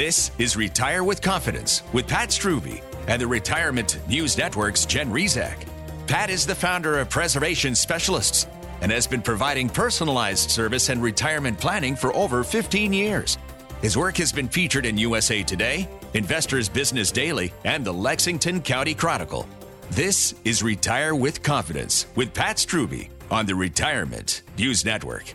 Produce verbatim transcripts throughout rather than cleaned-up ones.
This is Retire with Confidence with Pat Strube and the Retirement News Network's Jen Rezac. Pat is the founder of Preservation Specialists and has been providing personalized service and retirement planning for over fifteen years. His work has been featured in U S A Today, Investors Business Daily, and the Lexington County Chronicle. This is Retire with Confidence with Pat Strube on the Retirement News Network.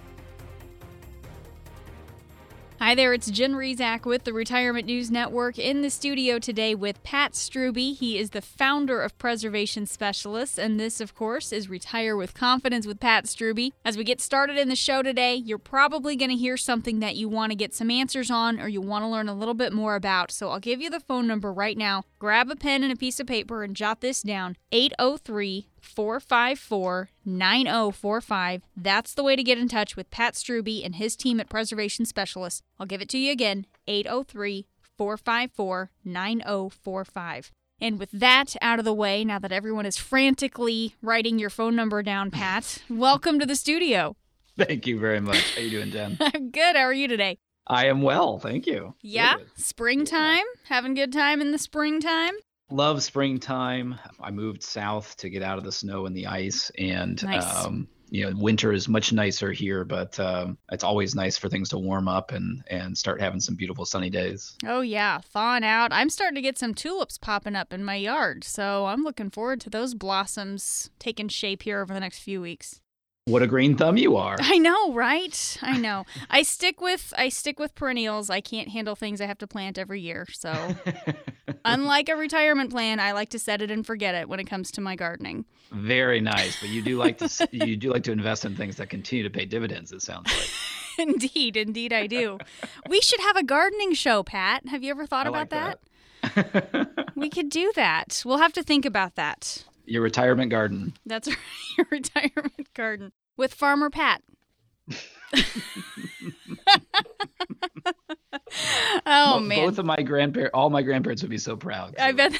Hi there, it's Jen Rezac with the Retirement News Network in the studio today with Pat Strube. He is the founder of Preservation Specialists, and this, of course, is Retire with Confidence with Pat Strube. As we get started in the show today, you're probably going to hear something that you want to get some answers on or you want to learn a little bit more about, so I'll give you the phone number right now. Grab a pen and a piece of paper and jot this down, eight oh three, four five four, nine oh four five. That's the way to get in touch with Pat Strube and his team at Preservation Specialists. I'll give it to you again, eight oh three, four five four, nine oh four five. And with that out of the way, now that everyone is frantically writing your phone number down, Pat, welcome to the studio. Thank you very much. How are you doing, Jen? I'm good. How are you today? I am well. Thank you. Yeah. Good. Springtime. Having a good time in the springtime. Love springtime. I moved south to get out of the snow and the ice, and nice. um, you know, winter is much nicer here, but um, it's always nice for things to warm up and, and start having some beautiful sunny days. Oh yeah, thawing out. I'm starting to get some tulips popping up in my yard, so I'm looking forward to those blossoms taking shape here over the next few weeks. What a green thumb you are. I know, right? I know. I stick with I stick with perennials. I can't handle things I have to plant every year. So unlike a retirement plan, I like to set it and forget it when it comes to my gardening. Very nice. But you do like to you do like to invest in things that continue to pay dividends, it sounds like. Indeed, indeed I do. We should have a gardening show, Pat. Have you ever thought I about like that? that? We could do that. We'll have to think about that. Your retirement garden. That's right, your retirement garden with Farmer Pat. Oh, man. Both of my grandparents, all my grandparents would be so proud. I bet,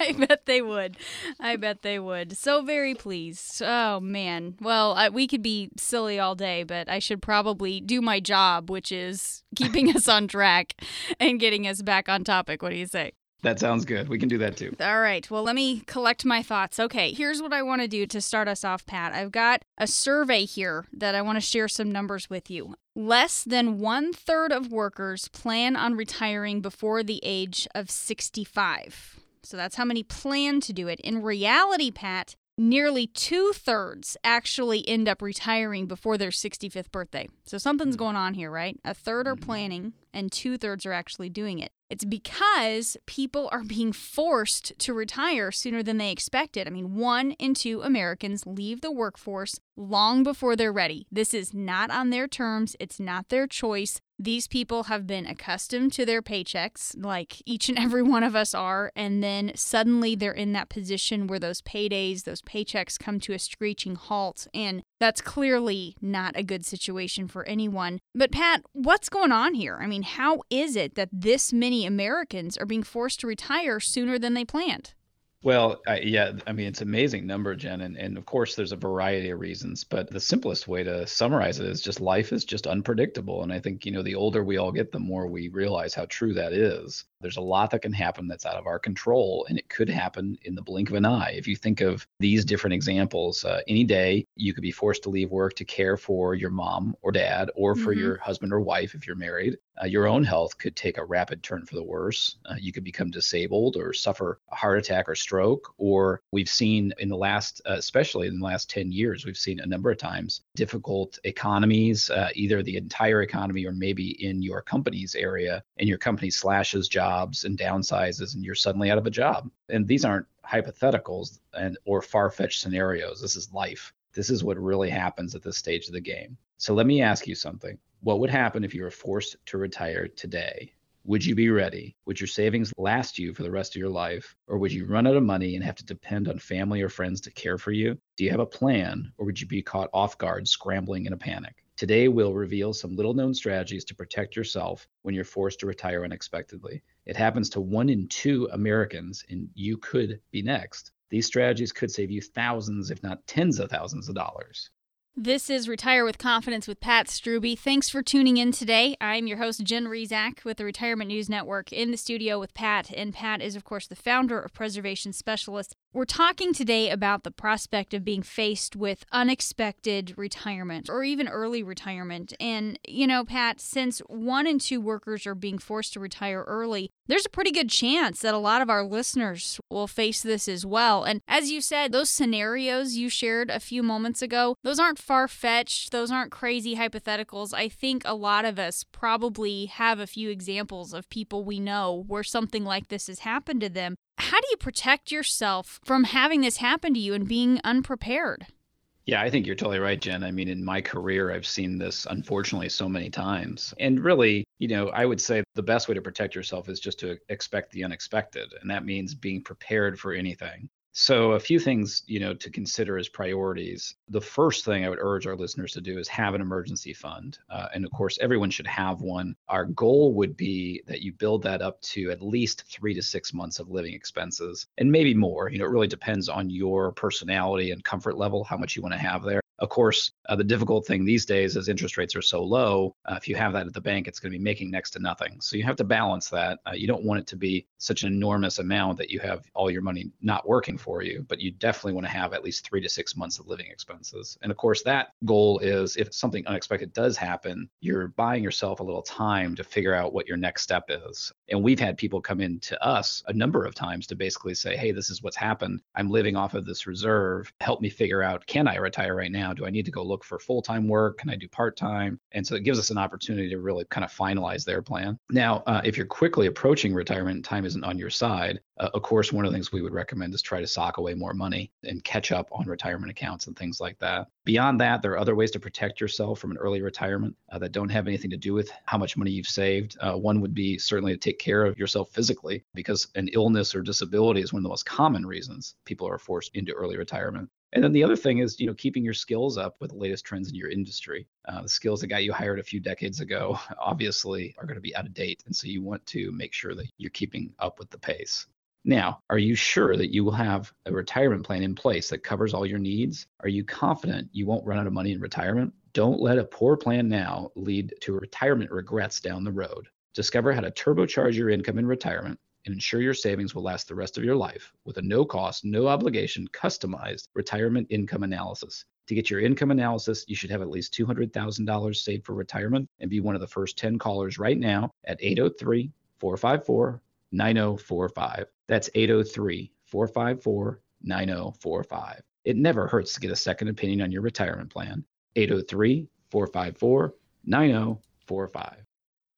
I bet they would. I bet they would. So very pleased. Oh, man. Well, I, we could be silly all day, but I should probably do my job, which is keeping us on track and getting us back on topic. What do you say? That sounds good. We can do that too. All right. Well, let me collect my thoughts. Okay. Here's what I want to do to start us off, Pat. I've got a survey here that I want to share some numbers with you. Less than one third of workers plan on retiring before the age of sixty-five. So that's how many plan to do it. In reality, Pat, nearly two thirds actually end up retiring before their sixty-fifth birthday. So something's going on here, right? A third are planning and two thirds are actually doing it. It's because people are being forced to retire sooner than they expected. I mean, one in two Americans leave the workforce long before they're ready. This is not on their terms. It's not their choice. These people have been accustomed to their paychecks, like each and every one of us are, and then suddenly they're in that position where those paydays, those paychecks come to a screeching halt, and that's clearly not a good situation for anyone. But Pat, what's going on here? I mean, how is it that this many Americans are being forced to retire sooner than they planned? Well, I, yeah, I mean, it's an amazing number, Jen. And, and of course, there's a variety of reasons. But the simplest way to summarize it is just life is just unpredictable. And I think, you know, the older we all get, the more we realize how true that is. There's a lot that can happen that's out of our control, and it could happen in the blink of an eye. If you think of these different examples, uh, any day you could be forced to leave work to care for your mom or dad or for mm-hmm. your husband or wife if you're married. Uh, your own health could take a rapid turn for the worse. Uh, you could become disabled or suffer a heart attack or stroke, or we've seen in the last, uh, especially in the last ten years, we've seen a number of times difficult economies, uh, either the entire economy or maybe in your company's area, and your company slashes jobs and downsizes, and you're suddenly out of a job. And these aren't hypotheticals and or far-fetched scenarios. This is life. This is what really happens at this stage of the game. So let me ask you something. What would happen if you were forced to retire today? Would you be ready? Would your savings last you for the rest of your life? Or would you run out of money and have to depend on family or friends to care for you? Do you have a plan, or would you be caught off guard scrambling in a panic? Today, we'll reveal some little-known strategies to protect yourself when you're forced to retire unexpectedly. It happens to one in two Americans, and you could be next. These strategies could save you thousands, if not tens of thousands of dollars. This is Retire with Confidence with Pat Strube. Thanks for tuning in today. I'm your host, Jen Rezac, with the Retirement News Network, in the studio with Pat. And Pat is, of course, the founder of Preservation Specialists. We're talking today about the prospect of being faced with unexpected retirement or even early retirement. And, you know, Pat, since one in two workers are being forced to retire early, there's a pretty good chance that a lot of our listeners will face this as well. And as you said, those scenarios you shared a few moments ago, those aren't far-fetched. Those aren't crazy hypotheticals. I think a lot of us probably have a few examples of people we know where something like this has happened to them. How do you protect yourself from having this happen to you and being unprepared? Yeah, I think you're totally right, Jen. I mean, in my career, I've seen this, unfortunately, so many times. And really, you know, I would say the best way to protect yourself is just to expect the unexpected. And that means being prepared for anything. So a few things, you know, to consider as priorities. The first thing I would urge our listeners to do is have an emergency fund. Uh, and of course, everyone should have one. Our goal would be that you build that up to at least three to six months of living expenses and maybe more. You know, it really depends on your personality and comfort level, how much you want to have there. Of course, uh, the difficult thing these days is interest rates are so low. Uh, if you have that at the bank, it's going to be making next to nothing. So you have to balance that. Uh, you don't want it to be such an enormous amount that you have all your money not working for you, but you definitely want to have at least three to six months of living expenses. And of course, that goal is if something unexpected does happen, you're buying yourself a little time to figure out what your next step is. And we've had people come in to us a number of times to basically say, hey, this is what's happened. I'm living off of this reserve. Help me figure out, can I retire right now? Do I need to go look for full-time work? Can I do part-time? And so it gives us an opportunity to really kind of finalize their plan. Now, uh, if you're quickly approaching retirement and time isn't on your side, uh, of course, one of the things we would recommend is try to sock away more money and catch up on retirement accounts and things like that. Beyond that, there are other ways to protect yourself from an early retirement uh, that don't have anything to do with how much money you've saved. Uh, one would be certainly to take care of yourself physically, because an illness or disability is one of the most common reasons people are forced into early retirement. And then the other thing is, you know, keeping your skills up with the latest trends in your industry. Uh, the skills that got you hired a few decades ago, obviously, are going to be out of date. And so you want to make sure that you're keeping up with the pace. Now, are you sure that you will have a retirement plan in place that covers all your needs? Are you confident you won't run out of money in retirement? Don't let a poor plan now lead to retirement regrets down the road. Discover how to turbocharge your income in retirement and ensure your savings will last the rest of your life with a no-cost, no-obligation, customized retirement income analysis. To get your income analysis, you should have at least two hundred thousand dollars saved for retirement and be one of the first ten callers right now at eight oh three, four five four, nine oh four five. That's eight oh three, four five four, nine oh four five. It never hurts to get a second opinion on your retirement plan. eight oh three, four five four, nine oh four five.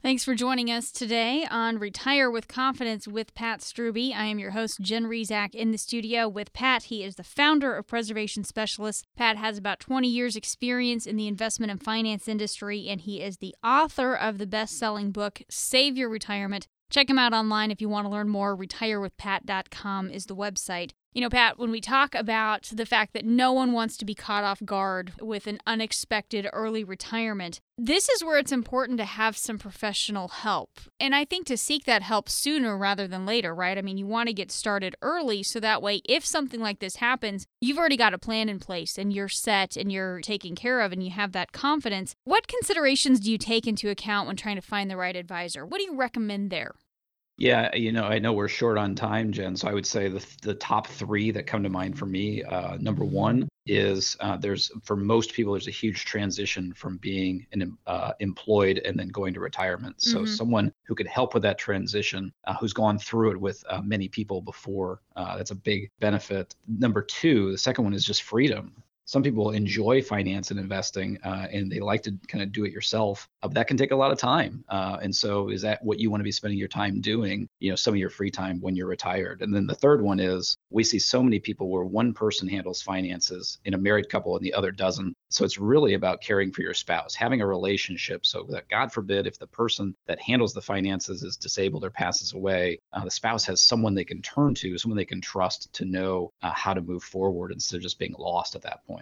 Thanks for joining us today on Retire with Confidence with Pat Strube. I am your host, Jen Rezac, in the studio with Pat. He is the founder of Preservation Specialists. Pat has about twenty years experience in the investment and finance industry, and he is the author of the best-selling book, Save Your Retirement. Check him out online if you want to learn more. Retire With Pat dot com is the website. You know, Pat, when we talk about the fact that no one wants to be caught off guard with an unexpected early retirement, this is where it's important to have some professional help. And I think to seek that help sooner rather than later, right? I mean, you want to get started early so that way if something like this happens, you've already got a plan in place and you're set and you're taken care of and you have that confidence. What considerations do you take into account when trying to find the right advisor? What do you recommend there? Yeah, you know, I know we're short on time, Jen, so I would say the the top three that come to mind for me, uh, number one is uh, there's, for most people, there's a huge transition from being an, uh, employed and then going to retirement. So mm-hmm. someone who could help with that transition, uh, who's gone through it with uh, many people before, uh, that's a big benefit. Number two, the second one is just freedom. Some people enjoy finance and investing, uh, and they like to kind of do it yourself. Uh, that can take a lot of time. Uh, and so is that what you want to be spending your time doing, you know, some of your free time when you're retired? And then the third one is we see so many people where one person handles finances in a married couple and the other doesn't. So it's really about caring for your spouse, having a relationship so that, God forbid, if the person that handles the finances is disabled or passes away, uh, the spouse has someone they can turn to, someone they can trust to know uh, how to move forward instead of just being lost at that point.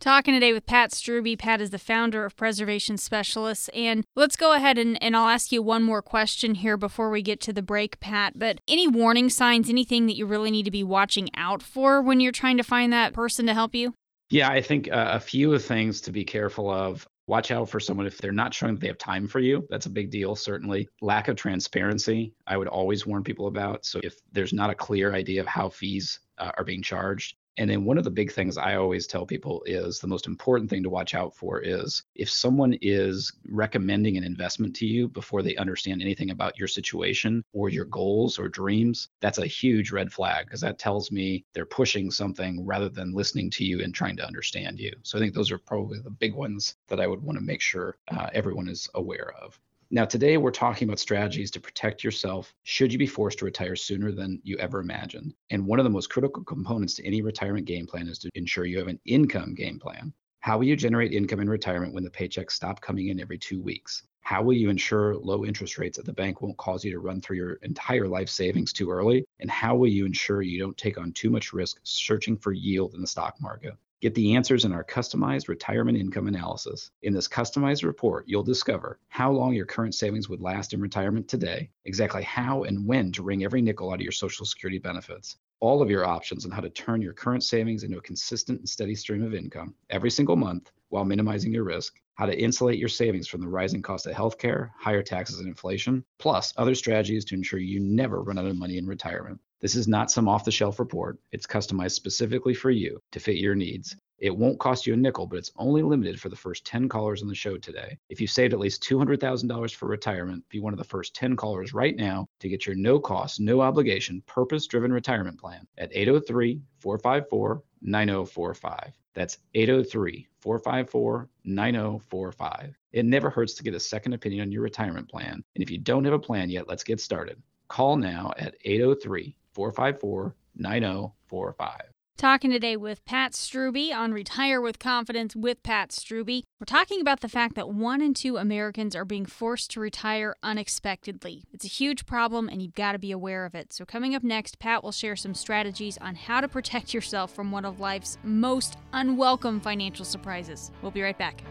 Talking today with Pat Strube. Pat is the founder of Preservation Specialists. And let's go ahead and, and I'll ask you one more question here before we get to the break, Pat. But any warning signs, anything that you really need to be watching out for when you're trying to find that person to help you? Yeah, I think uh, a few things to be careful of. Watch out for someone if they're not showing that they have time for you. That's a big deal, certainly. Lack of transparency, I would always warn people about. So if there's not a clear idea of how fees uh, are being charged. And then one of the big things I always tell people is the most important thing to watch out for is if someone is recommending an investment to you before they understand anything about your situation or your goals or dreams, that's a huge red flag because that tells me they're pushing something rather than listening to you and trying to understand you. So I think those are probably the big ones that I would want to make sure uh, everyone is aware of. Now, today we're talking about strategies to protect yourself should you be forced to retire sooner than you ever imagined. And one of the most critical components to any retirement game plan is to ensure you have an income game plan. How will you generate income in retirement when the paychecks stop coming in every two weeks? How will you ensure low interest rates at the bank won't cause you to run through your entire life savings too early? And how will you ensure you don't take on too much risk searching for yield in the stock market? Get the answers in our customized retirement income analysis. In this customized report, you'll discover how long your current savings would last in retirement today, exactly how and when to wring every nickel out of your Social Security benefits, all of your options on how to turn your current savings into a consistent and steady stream of income every single month while minimizing your risk, how to insulate your savings from the rising cost of healthcare, higher taxes and inflation, plus other strategies to ensure you never run out of money in retirement. This is not some off-the-shelf report. It's customized specifically for you to fit your needs. It won't cost you a nickel, but it's only limited for the first ten callers on the show today. If you've saved at least two hundred thousand dollars for retirement, be one of the first ten callers right now to get your no-cost, no-obligation, purpose-driven retirement plan at eight oh three, four five four, nine oh four five. That's eight oh three, four five four, nine oh four five. It never hurts to get a second opinion on your retirement plan. And if you don't have a plan yet, let's get started. Call now at eight oh three, four five four, nine oh four five. Talking today with Pat Strube on Retire with Confidence with Pat Strube. We're talking about the fact that one in two Americans are being forced to retire unexpectedly. It's a huge problem and you've got to be aware of it. So coming up next, Pat will share some strategies on how to protect yourself from one of life's most unwelcome financial surprises. We'll be right back.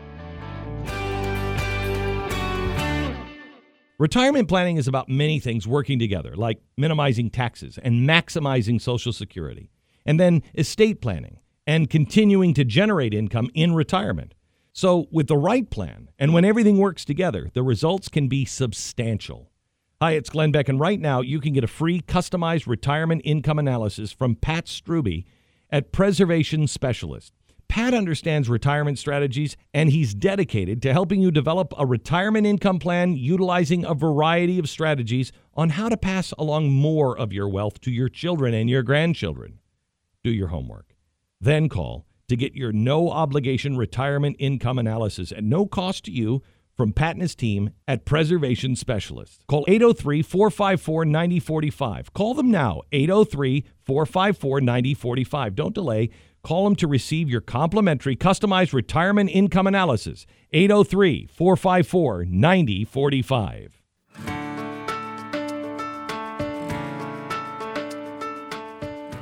Retirement planning is about many things working together, like minimizing taxes and maximizing Social Security, and then estate planning and continuing to generate income in retirement. So with the right plan and when everything works together, the results can be substantial. Hi, it's Glenn Beck, and right now you can get a free customized retirement income analysis from Pat Strube at Preservation Specialists. Pat understands retirement strategies, and he's dedicated to helping you develop a retirement income plan utilizing a variety of strategies on how to pass along more of your wealth to your children and your grandchildren. Do your homework. Then call to get your no-obligation retirement income analysis at no cost to you from Pat and his team at Preservation Specialists. Call eight oh three, four five four, nine oh four five. Call them now, eight oh three, four five four, nine oh four five. Don't delay. Call them to receive your complimentary customized retirement income analysis, eight oh three, four five four, nine oh four five.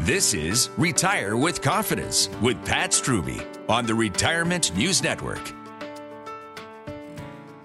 This is Retire with Confidence with Pat Strube on the Retirement News Network.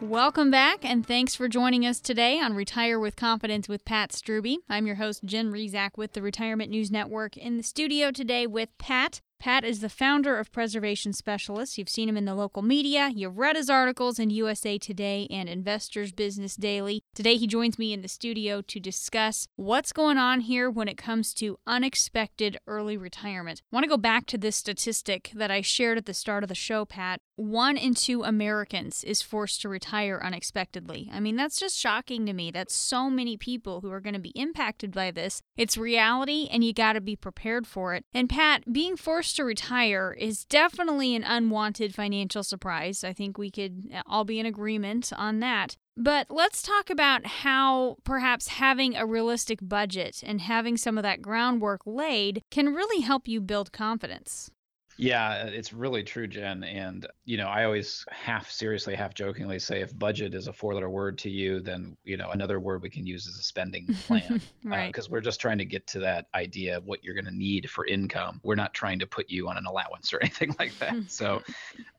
Welcome back, and thanks for joining us today on Retire with Confidence with Pat Strube. I'm your host, Jen Rezac, with the Retirement News Network, in the studio today with Pat. Pat is the founder of Preservation Specialists. You've seen him in the local media. You've read his articles in U S A Today and Investors Business Daily. Today, he joins me in the studio to discuss what's going on here when it comes to unexpected early retirement. I want to go back to this statistic that I shared at the start of the show, Pat. One in two Americans is forced to retire unexpectedly. I mean, that's just shocking to me. That's so many people who are going to be impacted by this. It's reality, and you got to be prepared for it. And Pat, being forced to retire is definitely an unwanted financial surprise. I think we could all be in agreement on that. But let's talk about how perhaps having a realistic budget and having some of that groundwork laid can really help you build confidence. Yeah, it's really true, Jen. And, you know, I always half seriously, half jokingly say if budget is a four letter word to you, then, you know, another word we can use is a spending plan. Right. Because uh, we're just trying to get to that idea of what you're going to need for income. We're not trying to put you on an allowance or anything like that. So,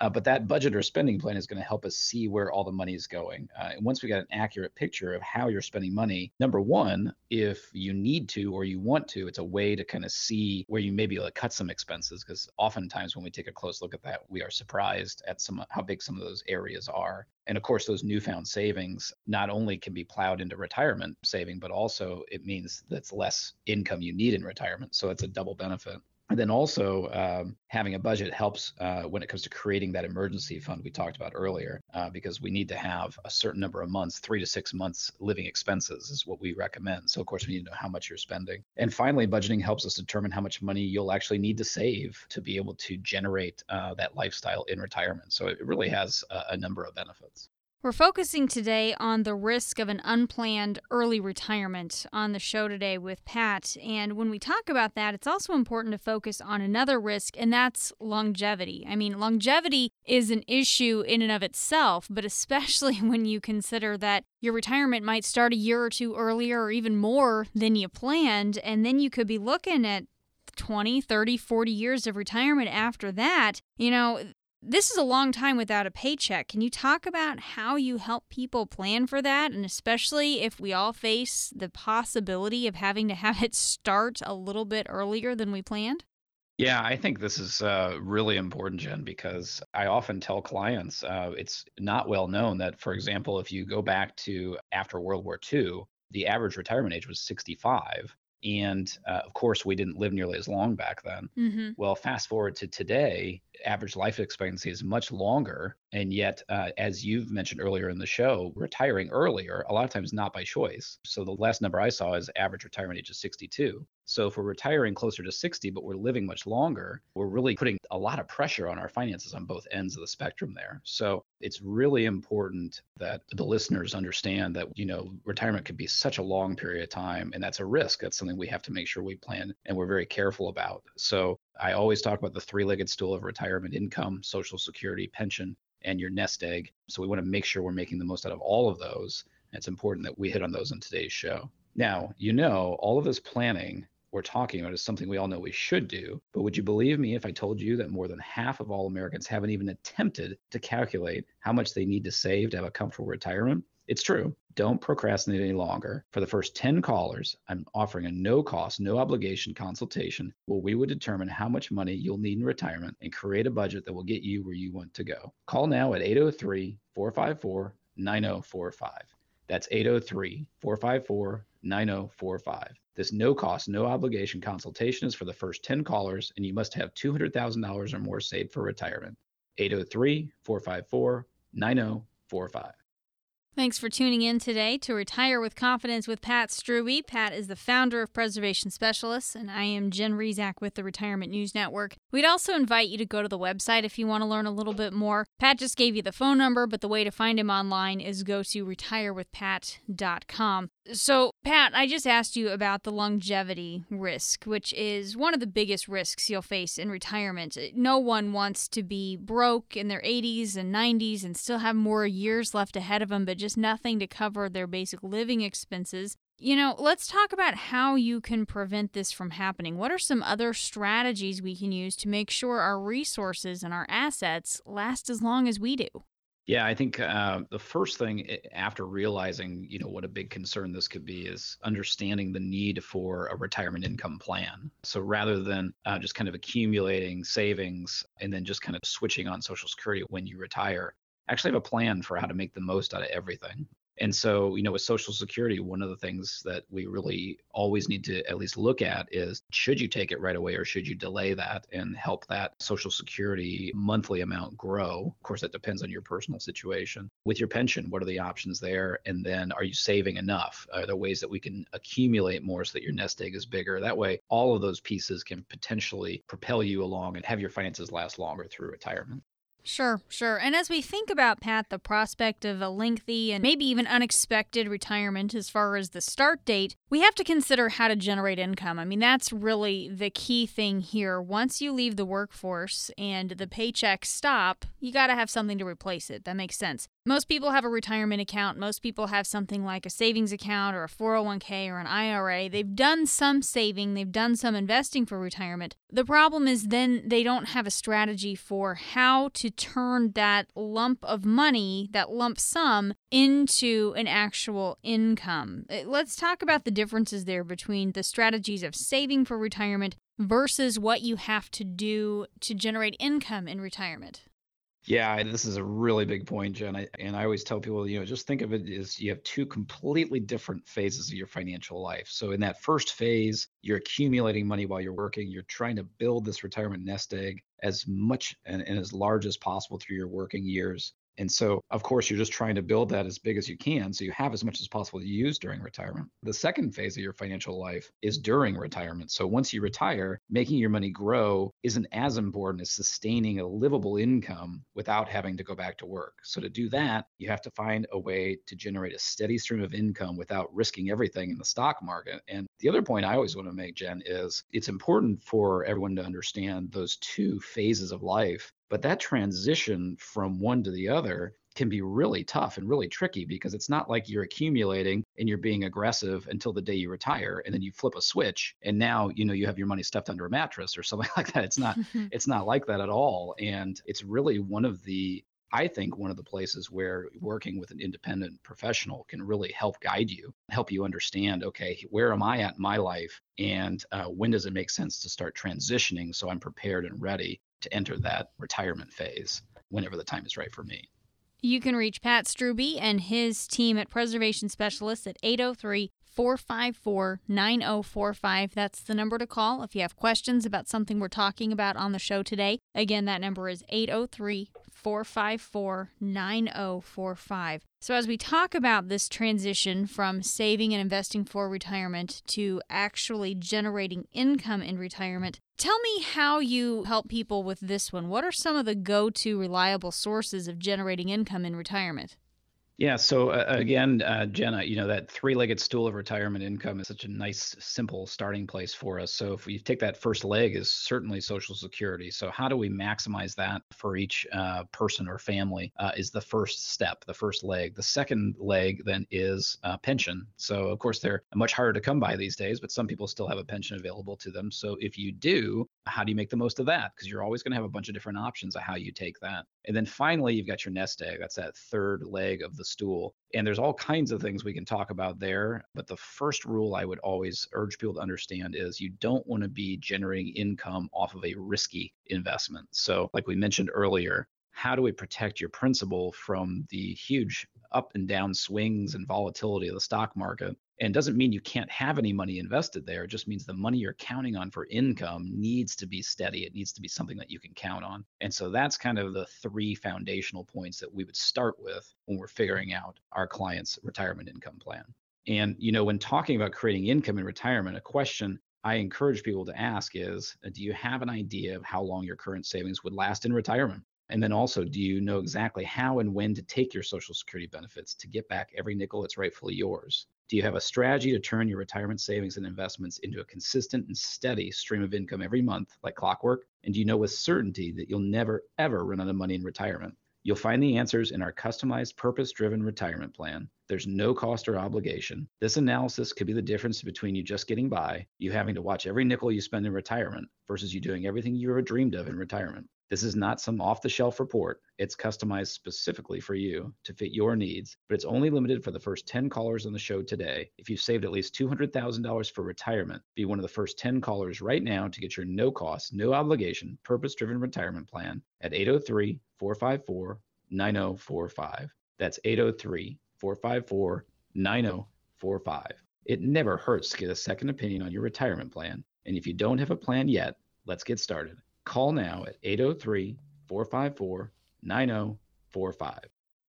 uh, but that budget or spending plan is going to help us see where all the money is going. Uh, and once we got an accurate picture of how you're spending money, number one, if you need to or you want to. It's a way to kind of see where you may be able to cut some expenses, because oftentimes when we take a close look at that, we are surprised at some how big some of those areas are. And of course, those newfound savings not only can be plowed into retirement saving, but also it means that's less income you need in retirement. So it's a double benefit. And then also um, having a budget helps uh, when it comes to creating that emergency fund we talked about earlier, uh, because we need to have a certain number of months, three to six months living expenses is what we recommend. So of course, we need to know how much you're spending. And finally, budgeting helps us determine how much money you'll actually need to save to be able to generate uh, that lifestyle in retirement. So it really has a, a number of benefits. We're focusing today on the risk of an unplanned early retirement on the show today with Pat. And when we talk about that, it's also important to focus on another risk, and that's longevity. I mean, longevity is an issue in and of itself, but especially when you consider that your retirement might start a year or two earlier or even more than you planned, and then you could be looking at twenty, thirty, forty years of retirement after that. You know, this is a long time without a paycheck. Can you talk about how you help people plan for that? And especially if we all face the possibility of having to have it start a little bit earlier than we planned? Yeah, I think this is uh, really important, Jen, because I often tell clients uh, it's not well known that, for example, if you go back to after World War Two, the average retirement age was sixty-five. And uh, of course, we didn't live nearly as long back then. Mm-hmm. Well, fast forward to today, average life expectancy is much longer. And yet, uh, as you've mentioned earlier in the show, retiring earlier, a lot of times not by choice. So the last number I saw is average retirement age is sixty-two. So if we're retiring closer to sixty, but we're living much longer, we're really putting a lot of pressure on our finances on both ends of the spectrum there. So it's really important that the listeners understand that, you know, retirement could be such a long period of time, and that's a risk. That's something we have to make sure we plan and we're very careful about. So I always talk about the three-legged stool of retirement income, Social Security, pension, and your nest egg. So we want to make sure we're making the most out of all of those. It's important that we hit on those in today's show. Now, you know, all of this planning we're talking about is something we all know we should do, but would you believe me if I told you that more than half of all Americans haven't even attempted to calculate how much they need to save to have a comfortable retirement? It's true. Don't procrastinate any longer. For the first ten callers, I'm offering a no-cost, no-obligation consultation where we will determine how much money you'll need in retirement and create a budget that will get you where you want to go. Call now at eight oh three, four five four, nine oh four five. That's eight oh three, four five four, nine oh four five. This no-cost, no-obligation consultation is for the first ten callers, and you must have two hundred thousand dollars or more saved for retirement. eight oh three, four five four, nine oh four five. Thanks for tuning in today to Retire with Confidence with Pat Strube. Pat is the founder of Preservation Specialists, and I am Jen Rezac with the Retirement News Network. We'd also invite you to go to the website if you want to learn a little bit more. Pat just gave you the phone number, but the way to find him online is go to retire with pat dot com. So, Pat, I just asked you about the longevity risk, which is one of the biggest risks you'll face in retirement. No one wants to be broke in their eighties and nineties and still have more years left ahead of them, but just nothing to cover their basic living expenses. You know, let's talk about how you can prevent this from happening. What are some other strategies we can use to make sure our resources and our assets last as long as we do? Yeah, I think uh, the first thing after realizing, you know, what a big concern this could be is understanding the need for a retirement income plan. So rather than uh, just kind of accumulating savings and then just kind of switching on Social Security when you retire, actually have a plan for how to make the most out of everything. And so, you know, with Social Security, one of the things that we really always need to at least look at is, should you take it right away or should you delay that and help that Social Security monthly amount grow? Of course, that depends on your personal situation. With your pension, what are the options there? And then are you saving enough? Are there ways that we can accumulate more so that your nest egg is bigger? That way, all of those pieces can potentially propel you along and have your finances last longer through retirement. Sure, sure. And as we think about, Pat, the prospect of a lengthy and maybe even unexpected retirement as far as the start date, we have to consider how to generate income. I mean, that's really the key thing here. Once you leave the workforce and the paychecks stop, you got to have something to replace it. That makes sense. Most people have a retirement account. Most people have something like a savings account or a four oh one k or an I R A. They've done some saving. They've done some investing for retirement. The problem is then they don't have a strategy for how to to turn that lump of money, that lump sum, into an actual income. Let's talk about the differences there between the strategies of saving for retirement versus what you have to do to generate income in retirement. Yeah, this is a really big point, Jen. I, and I always tell people, you know, just think of it as you have two completely different phases of your financial life. So in that first phase, you're accumulating money while you're working. You're trying to build this retirement nest egg as much and, and as large as possible through your working years. And so, of course, you're just trying to build that as big as you can so you have as much as possible to use during retirement. The second phase of your financial life is during retirement. So once you retire, making your money grow isn't as important as sustaining a livable income without having to go back to work. So to do that, you have to find a way to generate a steady stream of income without risking everything in the stock market. And the other point I always want to make, Jen, is it's important for everyone to understand those two phases of life. But that transition from one to the other can be really tough and really tricky because it's not like you're accumulating and you're being aggressive until the day you retire and then you flip a switch and now, you know, you have your money stuffed under a mattress or something like that. It's not, it's not like that at all. And it's really one of the, I think one of the places where working with an independent professional can really help guide you, help you understand, okay, where am I at in my life? And uh, when does it make sense to start transitioning so I'm prepared and ready to enter that retirement phase whenever the time is right for me. You can reach Pat Strube and his team at Preservation Specialists at eight oh three, four five four, nine oh four five. That's the number to call if you have questions about something we're talking about on the show today. Again, that number is eight oh three, four five four, nine oh four five. So as we talk about this transition from saving and investing for retirement to actually generating income in retirement, tell me how you help people with this one. What are some of the go-to reliable sources of generating income in retirement? Yeah. So uh, again, uh, Jenna, you know, that three-legged stool of retirement income is such a nice, simple starting place for us. So if we take that first leg is certainly Social Security. So how do we maximize that for each uh, person or family uh, is the first step, the first leg. The second leg then is uh, pension. So of course, they're much harder to come by these days, but some people still have a pension available to them. So if you do, how do you make the most of that? Because you're always going to have a bunch of different options of how you take that. And then finally, you've got your nest egg. That's that third leg of the stool. And there's all kinds of things we can talk about there. But the first rule I would always urge people to understand is you don't want to be generating income off of a risky investment. So like we mentioned earlier, how do we protect your principal from the huge up and down swings and volatility of the stock market? And doesn't mean you can't have any money invested there. It just means the money you're counting on for income needs to be steady. It needs to be something that you can count on. And so that's kind of the three foundational points that we would start with when we're figuring out our client's retirement income plan. And, you know, when talking about creating income in retirement, a question I encourage people to ask is, do you have an idea of how long your current savings would last in retirement? And then also, do you know exactly how and when to take your Social Security benefits to get back every nickel that's rightfully yours? Do you have a strategy to turn your retirement savings and investments into a consistent and steady stream of income every month, like clockwork? And do you know with certainty that you'll never, ever run out of money in retirement? You'll find the answers in our customized, purpose-driven retirement plan. There's no cost or obligation. This analysis could be the difference between you just getting by, you having to watch every nickel you spend in retirement, versus you doing everything you ever dreamed of in retirement. This is not some off-the-shelf report. It's customized specifically for you to fit your needs, but it's only limited for the first ten callers on the show today. If you've saved at least two hundred thousand dollars for retirement, be one of the first ten callers right now to get your no-cost, no-obligation, purpose-driven retirement plan at eight oh three, four five four, nine oh four five. That's eight oh three, four five four, nine oh four five. It never hurts to get a second opinion on your retirement plan, and if you don't have a plan yet, let's get started. Call now at eight oh three, four five four, nine oh four five.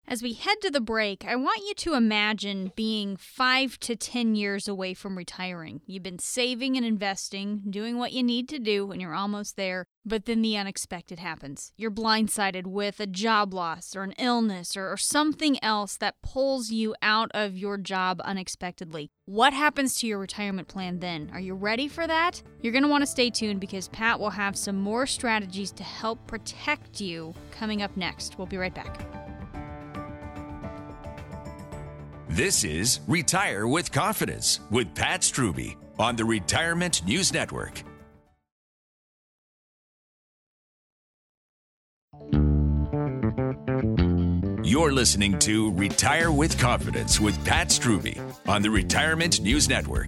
As we head to the break, I want you to imagine being five to ten years away from retiring. You've been saving and investing, doing what you need to do, and you're almost there, but then the unexpected happens. You're blindsided with a job loss or an illness or, or something else that pulls you out of your job unexpectedly. What happens to your retirement plan then? Are you ready for that? You're going to want to stay tuned because Pat will have some more strategies to help protect you coming up next. We'll be right back. This is Retire with Confidence with Pat Strube on the Retirement News Network. You're listening to Retire with Confidence with Pat Strube on the Retirement News Network.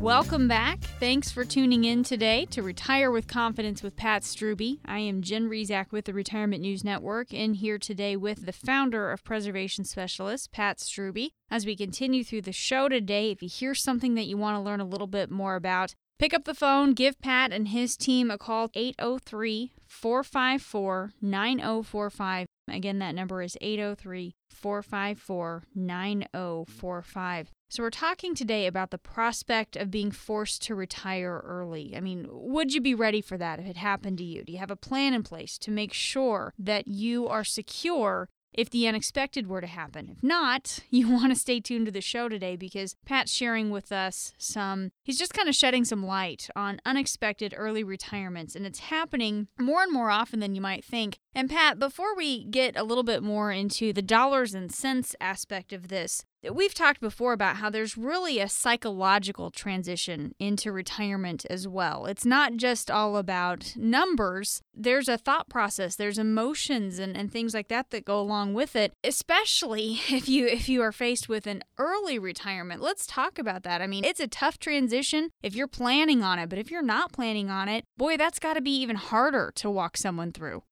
Welcome back. Thanks for tuning in today to Retire with Confidence with Pat Strube. I am Jen Rezac with the Retirement News Network and here today with the founder of Preservation Specialists, Pat Strube. As we continue through the show today, if you hear something that you want to learn a little bit more about, pick up the phone, give Pat and his team a call, eight oh three, four five four, nine oh four five. Again, that number is eight oh three, four five four, nine oh four five. So we're talking today about the prospect of being forced to retire early. I mean, would you be ready for that if it happened to you? Do you have a plan in place to make sure that you are secure if the unexpected were to happen? If not, you want to stay tuned to the show today because Pat's sharing with us some, he's just kind of shedding some light on unexpected early retirements, and it's happening more and more often than you might think. And Pat, before we get a little bit more into the dollars and cents aspect of this, we've talked before about how there's really a psychological transition into retirement as well. It's not just all about numbers. There's a thought process, there's emotions and, and things like that that go along with it, especially if you if you are faced with an early retirement. Let's talk about that. I mean, it's a tough transition if you're planning on it, but if you're not planning on it, boy, that's got to be even harder to walk someone through.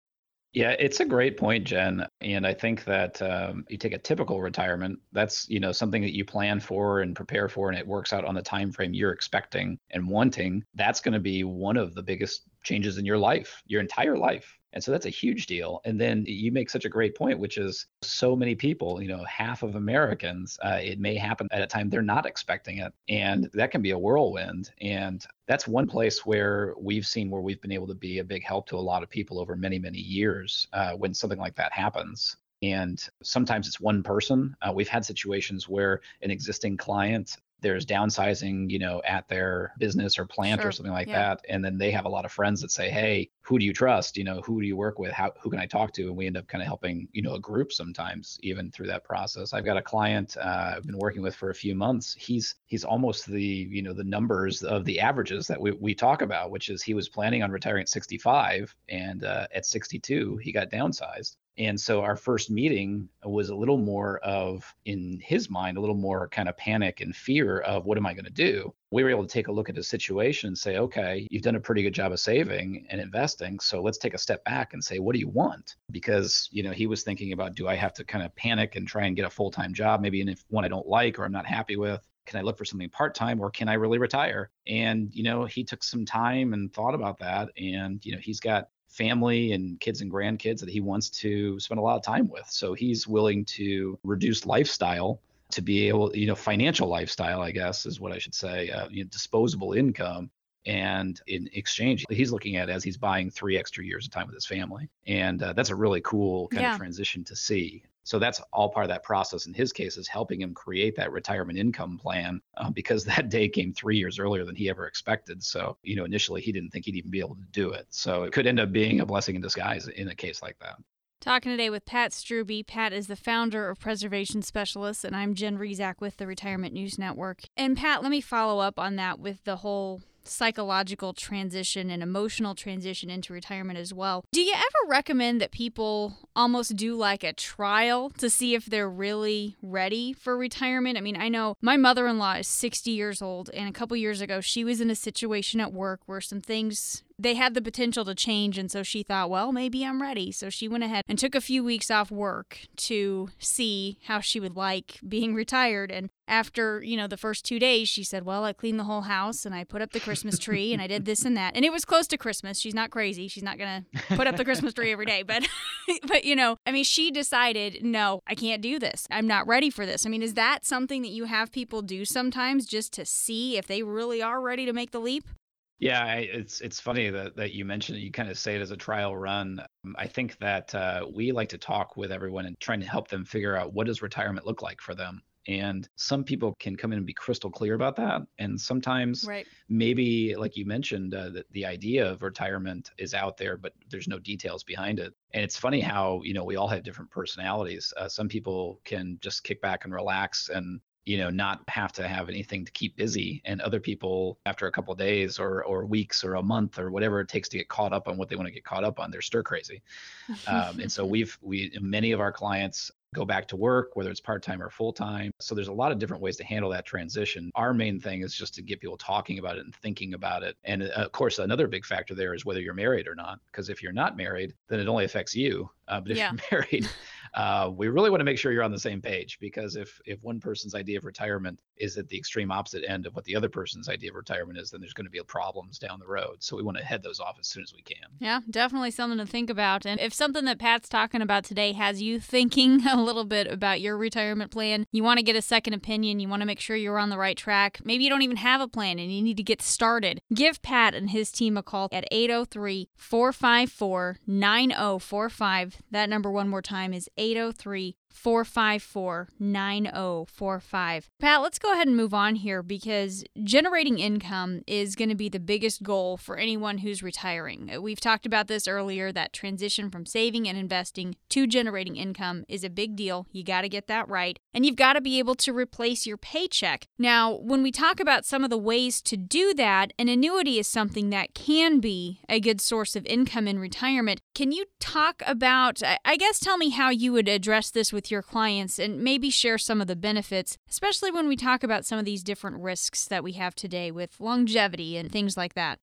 Yeah, it's a great point, Jen. And I think that um, you take a typical retirement, that's, you know, something that you plan for and prepare for, and it works out on the time frame you're expecting and wanting. That's going to be one of the biggest changes in your life, your entire life. And so that's a huge deal. And then you make such a great point, which is so many people, you know, half of Americans, uh, it may happen at a time they're not expecting it. And that can be a whirlwind. And that's one place where we've seen where we've been able to be a big help to a lot of people over many, many years uh, when something like that happens. And sometimes it's one person. Uh, we've had situations where an existing client, there's downsizing, you know, at their business or plant sure. or something like yeah. that. And then they have a lot of friends that say, hey, who do you trust? You know, who do you work with? How, who can I talk to? And we end up kind of helping, you know, a group sometimes even through that process. I've got a client uh, I've been working with for a few months. He's he's almost the, you know, the numbers of the averages that we, we talk about, which is he was planning on retiring at sixty-five and uh, at sixty-two, he got downsized. And so our first meeting was a little more of, in his mind, a little more kind of panic and fear of what am I going to do? We were able to take a look at his situation and say, okay, you've done a pretty good job of saving and investing. So let's take a step back and say, what do you want? Because, you know, he was thinking about, do I have to kind of panic and try and get a full-time job, maybe in one I don't like or I'm not happy with? Can I look for something part-time or can I really retire? And, you know, he took some time and thought about that. And, you know, he's got family and kids and grandkids that he wants to spend a lot of time with. So he's willing to reduce lifestyle to be able, you know, financial lifestyle, I guess, is what I should say, uh, you know, disposable income. And in exchange, he's looking at it as he's buying three extra years of time with his family. And uh, that's a really cool kind yeah. of transition to see. So that's all part of that process in his case is helping him create that retirement income plan uh, because that day came three years earlier than he ever expected. So, you know, initially he didn't think he'd even be able to do it. So it could end up being a blessing in disguise in a case like that. Talking today with Pat Strube. Pat is the founder of Preservation Specialists, and I'm Jen Rezac with the Retirement News Network. And Pat, let me follow up on that with the whole psychological transition and emotional transition into retirement as well. Do you ever recommend that people almost do like a trial to see if they're really ready for retirement? I mean, I know my mother-in-law is sixty years old, and a couple years ago, she was in a situation at work where some things, they had the potential to change, and so she thought, well, maybe I'm ready. So she went ahead and took a few weeks off work to see how she would like being retired. And after, you know, the first two days, she said, well, I cleaned the whole house and I put up the Christmas tree and I did this and that. And it was close to Christmas. She's not crazy. She's not going to put up the Christmas tree every day. But, but you know, I mean, she decided, no, I can't do this. I'm not ready for this. I mean, is that something that you have people do sometimes just to see if they really are ready to make the leap? Yeah, I, it's it's funny that, that you mentioned it. You kind of say it as a trial run. I think that uh, we like to talk with everyone and trying to help them figure out what does retirement look like for them. And some people can come in and be crystal clear about that. And sometimes right. maybe, like you mentioned, uh, the, the idea of retirement is out there, but there's no details behind it. And it's funny how, you know, we all have different personalities. Uh, some people can just kick back and relax and you know, not have to have anything to keep busy. And other people, after a couple of days or or weeks or a month or whatever it takes to get caught up on what they want to get caught up on, they're stir crazy. Um, and so we've we many of our clients go back to work, whether it's part-time or full-time. So there's a lot of different ways to handle that transition. Our main thing is just to get people talking about it and thinking about it. And of course, another big factor there is whether you're married or not, because if you're not married, then it only affects you. Uh, but if yeah. you're married, uh, we really want to make sure you're on the same page, because if if one person's idea of retirement is at the extreme opposite end of what the other person's idea of retirement is, then there's going to be problems down the road. So we want to head those off as soon as we can. Yeah, definitely something to think about. And if something that Pat's talking about today has you thinking a little bit about your retirement plan, you want to get a second opinion, you want to make sure you're on the right track, maybe you don't even have a plan and you need to get started, give Pat and his team a call at eight oh three, four five four, nine oh four five. That number one more time is eight oh three, four five four, nine oh four five. Pat, let's go ahead and move on here, because generating income is going to be the biggest goal for anyone who's retiring. We've talked about this earlier, that transition from saving and investing to generating income is a big deal. You got to get that right, and you've got to be able to replace your paycheck. Now, when we talk about some of the ways to do that, an annuity is something that can be a good source of income in retirement. Can you talk about, I guess, tell me how you would address this with your clients and maybe share some of the benefits, especially when we talk about some of these different risks that we have today with longevity and things like that?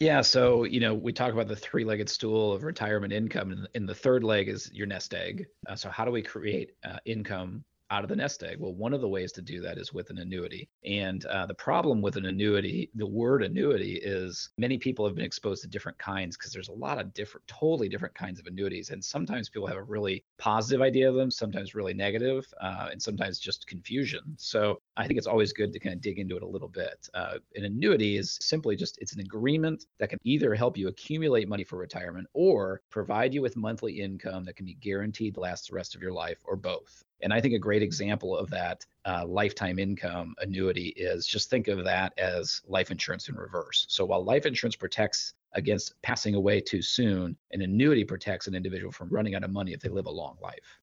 Yeah. So, you know, we talk about the three-legged stool of retirement income, and, and the third leg is your nest egg. Uh, so how do we create uh, income out of the nest egg? Well, one of the ways to do that is with an annuity. And uh, the problem with an annuity, the word annuity, is many people have been exposed to different kinds, because there's a lot of different, totally different kinds of annuities. And sometimes people have a really positive idea of them, sometimes really negative, uh, and sometimes just confusion. So I think it's always good to kind of dig into it a little bit. Uh, an annuity is simply just, it's an agreement that can either help you accumulate money for retirement or provide you with monthly income that can be guaranteed to last the rest of your life, or both. And I think a great example of that uh, lifetime income annuity is, just think of that as life insurance in reverse. So while life insurance protects against passing away too soon, an annuity protects an individual from running out of money if they live a long life.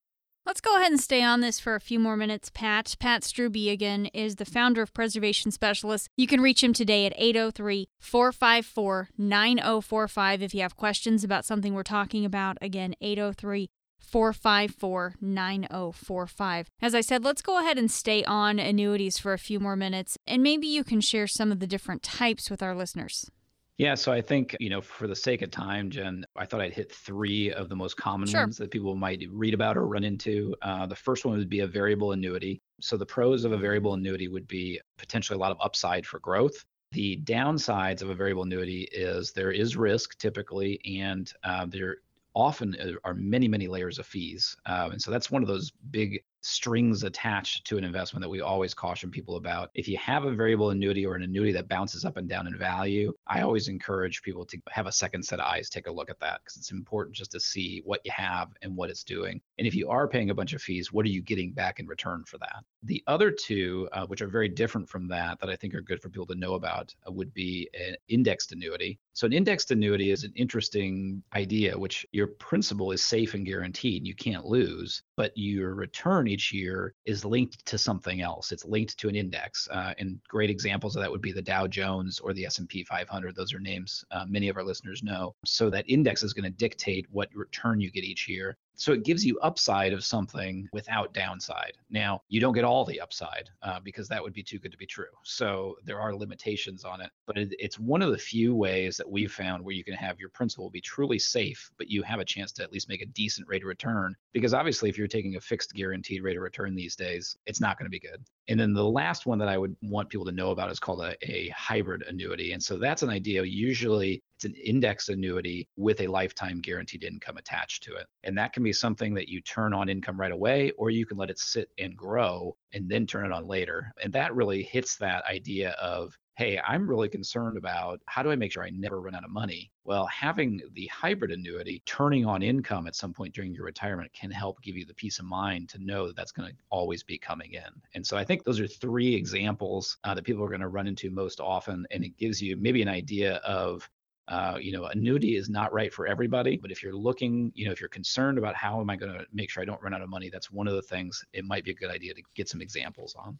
Let's go ahead and stay on this for a few more minutes, Pat. Pat Strube, again, is the founder of Preservation Specialists. You can reach him today at eight oh three, four five four, nine oh four five if you have questions about something we're talking about. Again, eight oh three, four five four, nine oh four five. As I said, let's go ahead and stay on annuities for a few more minutes, and maybe you can share some of the different types with our listeners. Yeah, so I think, you know, for the sake of time, Jen, I thought I'd hit three of the most common sure. ones that people might read about or run into. Uh, the first one would be a variable annuity. So the pros of a variable annuity would be potentially a lot of upside for growth. The downsides of a variable annuity is there is risk typically, and uh, there often are many, many layers of fees. Um, and so that's one of those big strings attached to an investment that we always caution people about. If you have a variable annuity or an annuity that bounces up and down in value, I always encourage people to have a second set of eyes, take a look at that, because it's important just to see what you have and what it's doing. And if you are paying a bunch of fees, what are you getting back in return for that? The other two, uh, which are very different from that, that I think are good for people to know about, uh, would be an indexed annuity. So an indexed annuity is an interesting idea, which your principal is safe and guaranteed. You can't lose, but your return each year is linked to something else. It's linked to an index. Uh, and great examples of that would be the Dow Jones or the S and P five hundred. Those are names uh, many of our listeners know. So that index is going to dictate what return you get each year. So it gives you upside of something without downside. Now, you don't get all the upside uh, because that would be too good to be true. So there are limitations on it, but it, it's one of the few ways that we've found where you can have your principal be truly safe, but you have a chance to at least make a decent rate of return, because obviously if you're taking a fixed guaranteed rate of return these days, it's not going to be good. And then the last one that I would want people to know about is called a, a hybrid annuity. And so that's an idea. Usually it's an index annuity with a lifetime guaranteed income attached to it. And that can be something that you turn on income right away, or you can let it sit and grow and then turn it on later. And that really hits that idea of, hey, I'm really concerned about how do I make sure I never run out of money? Well, having the hybrid annuity turning on income at some point during your retirement can help give you the peace of mind to know that that's going to always be coming in. And so I think those are three examples uh, that people are going to run into most often. And it gives you maybe an idea of, Uh, you know, annuity is not right for everybody, but if you're looking, you know, if you're concerned about how am I going to make sure I don't run out of money, that's one of the things it might be a good idea to get some examples on.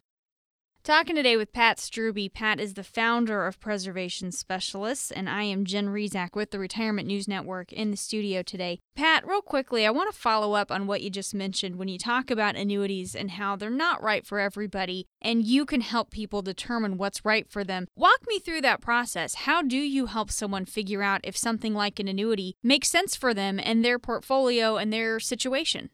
Talking today with Pat Strube. Pat is the founder of Preservation Specialists, and I am Jen Rezac with the Retirement News Network in the studio today. Pat, real quickly, I want to follow up on what you just mentioned when you talk about annuities and how they're not right for everybody, and you can help people determine what's right for them. Walk me through that process. How do you help someone figure out if something like an annuity makes sense for them and their portfolio and their situation?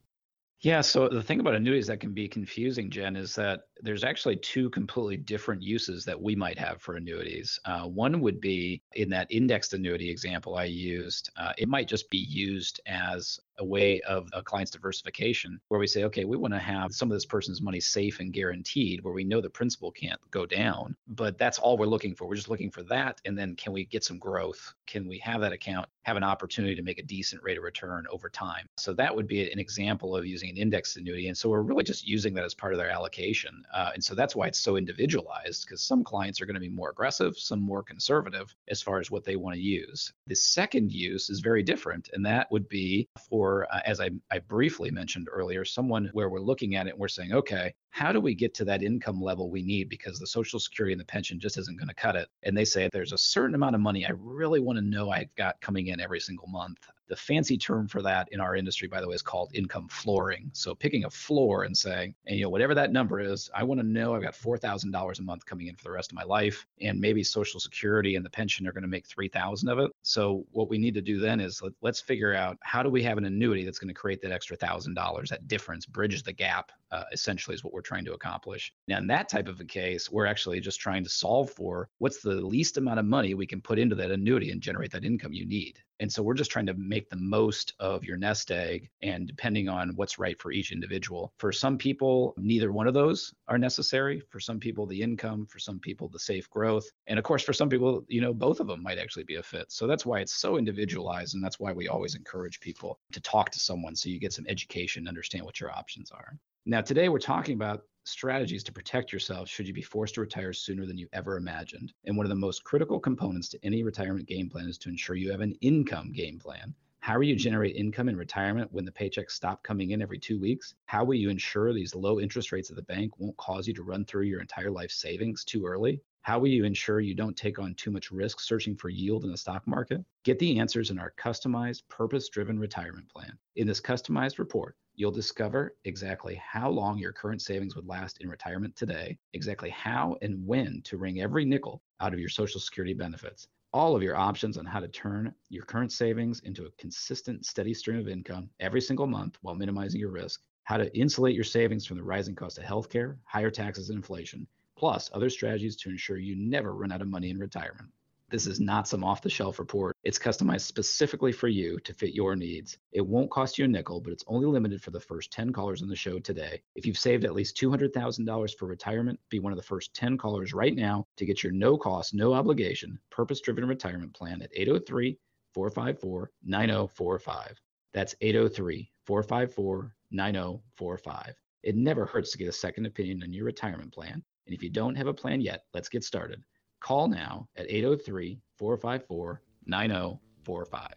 Yeah, so the thing about annuities that can be confusing, Jen, is that there's actually two completely different uses that we might have for annuities. Uh, one would be in that indexed annuity example I used, uh, it might just be used as a way of a client's diversification where we say, okay, we want to have some of this person's money safe and guaranteed where we know the principal can't go down, but that's all we're looking for. We're just looking for that. And then can we get some growth? Can we have that account have an opportunity to make a decent rate of return over time? So that would be an example of using an indexed annuity. And so we're really just using that as part of their allocation. Uh, and so that's why it's so individualized, because some clients are going to be more aggressive, some more conservative as far as what they want to use. The second use is very different. And that would be for, uh, as I, I briefly mentioned earlier, someone where we're looking at it and we're saying, okay, how do we get to that income level we need? Because the Social Security and the pension just isn't going to cut it. And they say, there's a certain amount of money I really want to know I've got coming in every single month. The fancy term for that in our industry, by the way, is called income flooring. So picking a floor and saying, and you know, whatever that number is, I want to know I've got four thousand dollars a month coming in for the rest of my life. And maybe Social Security and the pension are going to make three thousand dollars of it. So what we need to do then is let, let's figure out how do we have an annuity that's going to create that extra one thousand dollars, that difference, bridges the gap, uh, essentially is what we're trying to accomplish. Now, in that type of a case, we're actually just trying to solve for what's the least amount of money we can put into that annuity and generate that income you need. And so we're just trying to make the most of your nest egg, and depending on what's right for each individual. For some people, neither one of those are necessary. For some people, the income, for some people, the safe growth. And of course, for some people, you know, both of them might actually be a fit. So that's why it's so individualized. And that's why we always encourage people to talk to someone so you get some education, understand what your options are. Now, today we're talking about strategies to protect yourself should you be forced to retire sooner than you ever imagined. And one of the most critical components to any retirement game plan is to ensure you have an income game plan. How will you generate income in retirement when the paychecks stop coming in every two weeks? How will you ensure these low interest rates at the bank won't cause you to run through your entire life savings too early? How will you ensure you don't take on too much risk searching for yield in the stock market? Get the answers in our customized, purpose-driven retirement plan. In this customized report, you'll discover exactly how long your current savings would last in retirement today, exactly how and when to wring every nickel out of your Social Security benefits, all of your options on how to turn your current savings into a consistent, steady stream of income every single month while minimizing your risk, how to insulate your savings from the rising cost of healthcare, higher taxes, and inflation, plus other strategies to ensure you never run out of money in retirement. This is not some off-the-shelf report. It's customized specifically for you to fit your needs. It won't cost you a nickel, but it's only limited for the first ten callers on the show today. If you've saved at least two hundred thousand dollars for retirement, be one of the first ten callers right now to get your no-cost, no-obligation, purpose-driven retirement plan at eight oh three, four five four, nine oh four five. That's eight oh three, four five four, nine oh four five. It never hurts to get a second opinion on your retirement plan. And if you don't have a plan yet, let's get started. Call now at eight oh three, four five four, nine oh four five.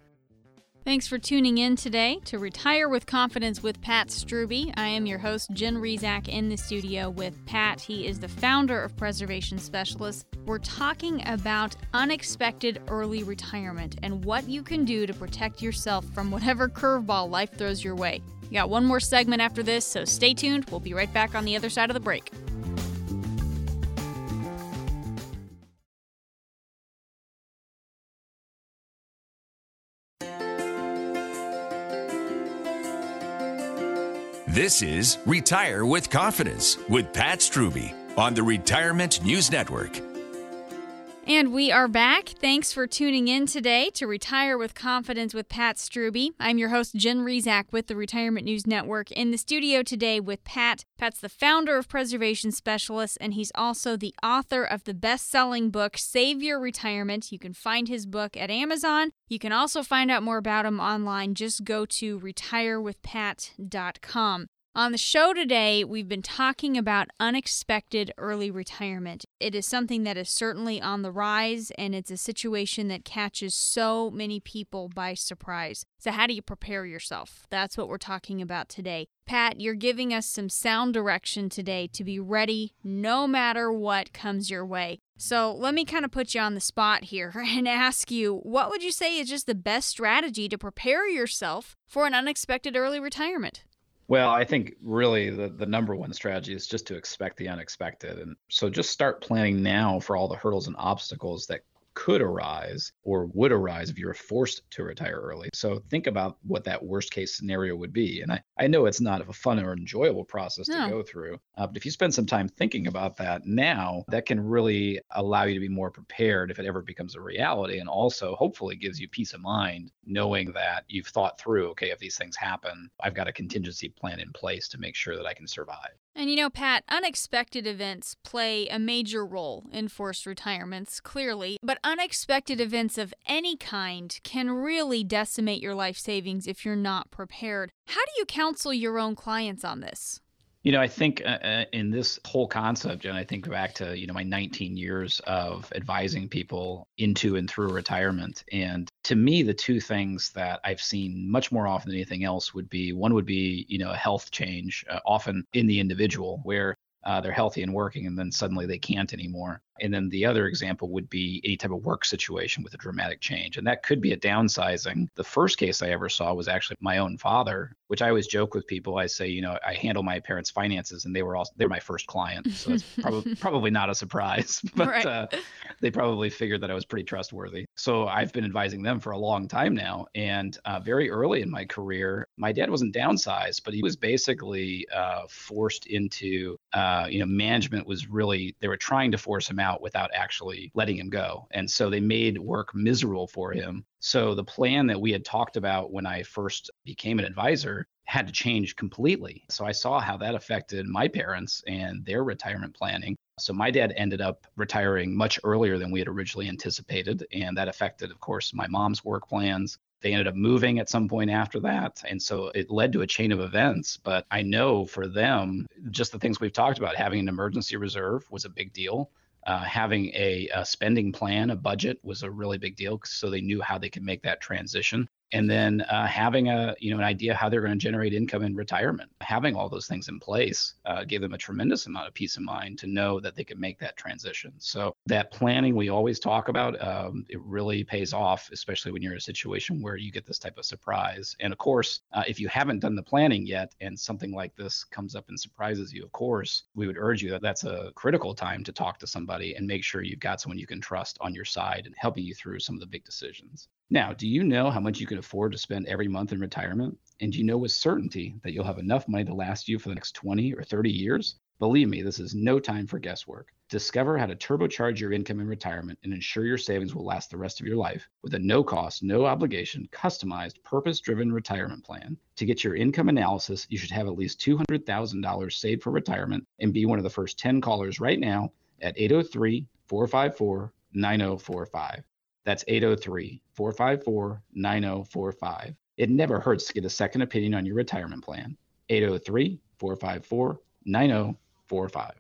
Thanks for tuning in today to Retire with Confidence with Pat Strube. I am your host, Jen Rezac, in the studio with Pat. He is the founder of Preservation Specialists. We're talking about unexpected early retirement and what you can do to protect yourself from whatever curveball life throws your way. You got one more segment after this, so stay tuned. We'll be right back on the other side of the break. This is Retire with Confidence with Pat Strube on the Retirement News Network. And we are back. Thanks for tuning in today to Retire with Confidence with Pat Strube. I'm your host, Jen Rezac, with the Retirement News Network in the studio today with Pat. Pat's the founder of Preservation Specialists, and he's also the author of the best-selling book, Save Your Retirement. You can find his book at Amazon. You can also find out more about him online. Just go to retire with pat dot com. On the show today, we've been talking about unexpected early retirement. It is something that is certainly on the rise, and it's a situation that catches so many people by surprise. So how do you prepare yourself? That's what we're talking about today. Pat, you're giving us some sound direction today to be ready no matter what comes your way. So let me kind of put you on the spot here and ask you, what would you say is just the best strategy to prepare yourself for an unexpected early retirement? Well, I think really the, the number one strategy is just to expect the unexpected. And so just start planning now for all the hurdles and obstacles that could arise or would arise if you were forced to retire early. So think about what that worst case scenario would be. And I, I know it's not a fun or enjoyable process no. to go through, uh, but if you spend some time thinking about that now, that can really allow you to be more prepared if it ever becomes a reality. And also hopefully gives you peace of mind knowing that you've thought through, okay, if these things happen, I've got a contingency plan in place to make sure that I can survive. And you know, Pat, unexpected events play a major role in forced retirements, clearly, but unexpected events of any kind can really decimate your life savings if you're not prepared. How do you counsel your own clients on this? You know, I think uh, in this whole concept, and I think back to, you know, my nineteen years of advising people into and through retirement. And to me, the two things that I've seen much more often than anything else would be, one would be, you know, a health change, uh, often in the individual where uh, they're healthy and working and then suddenly they can't anymore. And then the other example would be any type of work situation with a dramatic change. And that could be a downsizing. The first case I ever saw was actually my own father, which I always joke with people. I say, you know, I handle my parents' finances and they were all, they're my first client. So it's probably, probably not a surprise, but right. uh, they probably figured that I was pretty trustworthy. So I've been advising them for a long time now. And uh, very early in my career, my dad wasn't downsized, but he was basically uh, forced into, uh, you know, management was really, they were trying to force him out. out without actually letting him go. And so they made work miserable for him. So the plan that we had talked about when I first became an advisor had to change completely. So I saw how that affected my parents and their retirement planning. So my dad ended up retiring much earlier than we had originally anticipated. And that affected, of course, my mom's work plans. They ended up moving at some point after that. And so it led to a chain of events. But I know for them, just the things we've talked about, having an emergency reserve was a big deal. Uh, having a, a spending plan, a budget was a really big deal, so they knew how they could make that transition. And then uh, having a, you know, an idea how they're going to generate income in retirement. Having all those things in place uh, gave them a tremendous amount of peace of mind to know that they could make that transition. So that planning we always talk about, um, it really pays off, especially when you're in a situation where you get this type of surprise. And of course, uh, if you haven't done the planning yet and something like this comes up and surprises you, of course, we would urge you that that's a critical time to talk to somebody and make sure you've got someone you can trust on your side and helping you through some of the big decisions. Now, do you know how much you can afford to spend every month in retirement? And do you know with certainty that you'll have enough money to last you for the next twenty or thirty years? Believe me, this is no time for guesswork. Discover how to turbocharge your income in retirement and ensure your savings will last the rest of your life with a no-cost, no-obligation, customized, purpose-driven retirement plan. To get your income analysis, you should have at least two hundred thousand dollars saved for retirement and be one of the first ten callers right now at eight oh three, four five four, nine oh four five. That's eight oh three, four five four, nine oh four five. It never hurts to get a second opinion on your retirement plan. eight oh three, four five four, nine oh four five.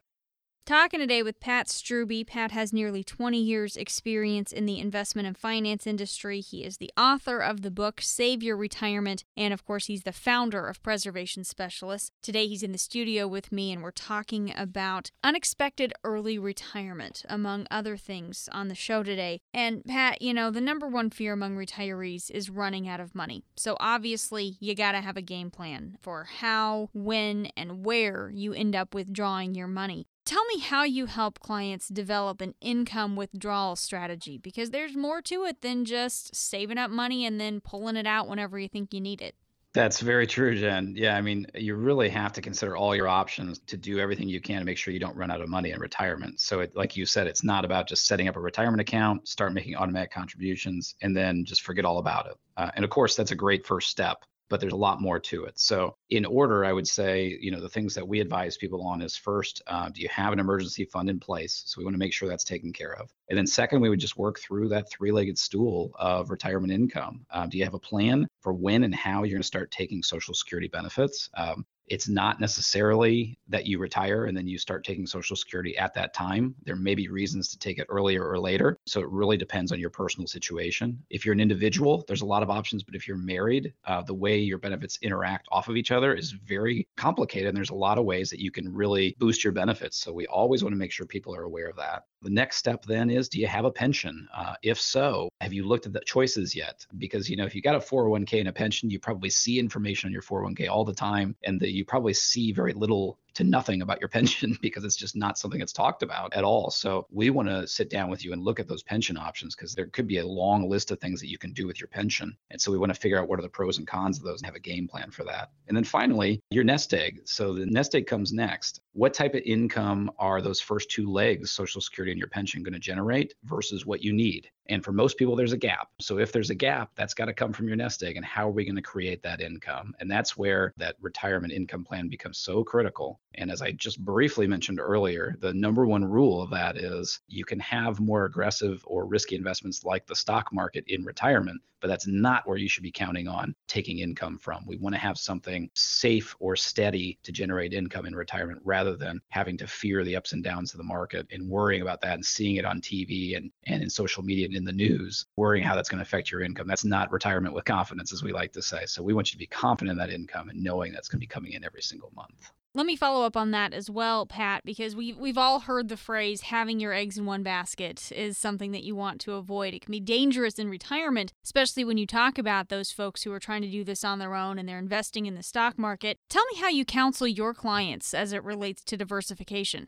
Talking today with Pat Strube. Pat has nearly twenty years experience in the investment and finance industry. He is the author of the book, Save Your Retirement, and of course, he's the founder of Preservation Specialists. Today, he's in the studio with me, and we're talking about unexpected early retirement, among other things, on the show today. And Pat, you know, the number one fear among retirees is running out of money. So obviously, you gotta have a game plan for how, when, and where you end up withdrawing your money. Tell me how you help clients develop an income withdrawal strategy, because there's more to it than just saving up money and then pulling it out whenever you think you need it. That's very true, Jen. Yeah, I mean, you really have to consider all your options to do everything you can to make sure you don't run out of money in retirement. So it, like you said, it's not about just setting up a retirement account, start making automatic contributions, and then just forget all about it. Uh, and of course, that's a great first step. But there's a lot more to it. So in order, I would say, you know, the things that we advise people on is first, uh, do you have an emergency fund in place? So we want to make sure that's taken care of. And then second, we would just work through that three-legged stool of retirement income. Uh, do you have a plan for when and how you're going to start taking Social Security benefits? Um, It's not necessarily that you retire and then you start taking Social Security at that time. There may be reasons to take it earlier or later. So it really depends on your personal situation. If you're an individual, there's a lot of options. But if you're married, uh, the way your benefits interact off of each other is very complicated. And there's a lot of ways that you can really boost your benefits. So we always want to make sure people are aware of that. The next step then is, do you have a pension? Uh, if so, have you looked at the choices yet? Because, you know, if you got a four oh one k and a pension, you probably see information on your four oh one k all the time, and the, you probably see very little to nothing about your pension because it's just not something that's talked about at all. So we want to sit down with you and look at those pension options, because there could be a long list of things that you can do with your pension. And so we want to figure out what are the pros and cons of those and have a game plan for that. And then finally, your nest egg. So the nest egg comes next. What type of income are those first two legs, Social Security and your pension, going to generate versus what you need? And for most people, there's a gap. So if there's a gap, that's got to come from your nest egg. And how are we going to create that income? And that's where that retirement income plan becomes so critical. And as I just briefly mentioned earlier, the number one rule of that is you can have more aggressive or risky investments like the stock market in retirement, but that's not where you should be counting on taking income from. We want to have something safe or steady to generate income in retirement, rather than having to fear the ups and downs of the market and worrying about that and seeing it on T V and, and in social media and in the news, worrying how that's going to affect your income. That's not retirement with confidence, as we like to say. So we want you to be confident in that income and knowing that's going to be coming in every single month. Let me follow up on that as well, Pat, because we, we've all heard the phrase having your eggs in one basket is something that you want to avoid. It can be dangerous in retirement, especially when you talk about those folks who are trying to do this on their own and they're investing in the stock market. Tell me how you counsel your clients as it relates to diversification.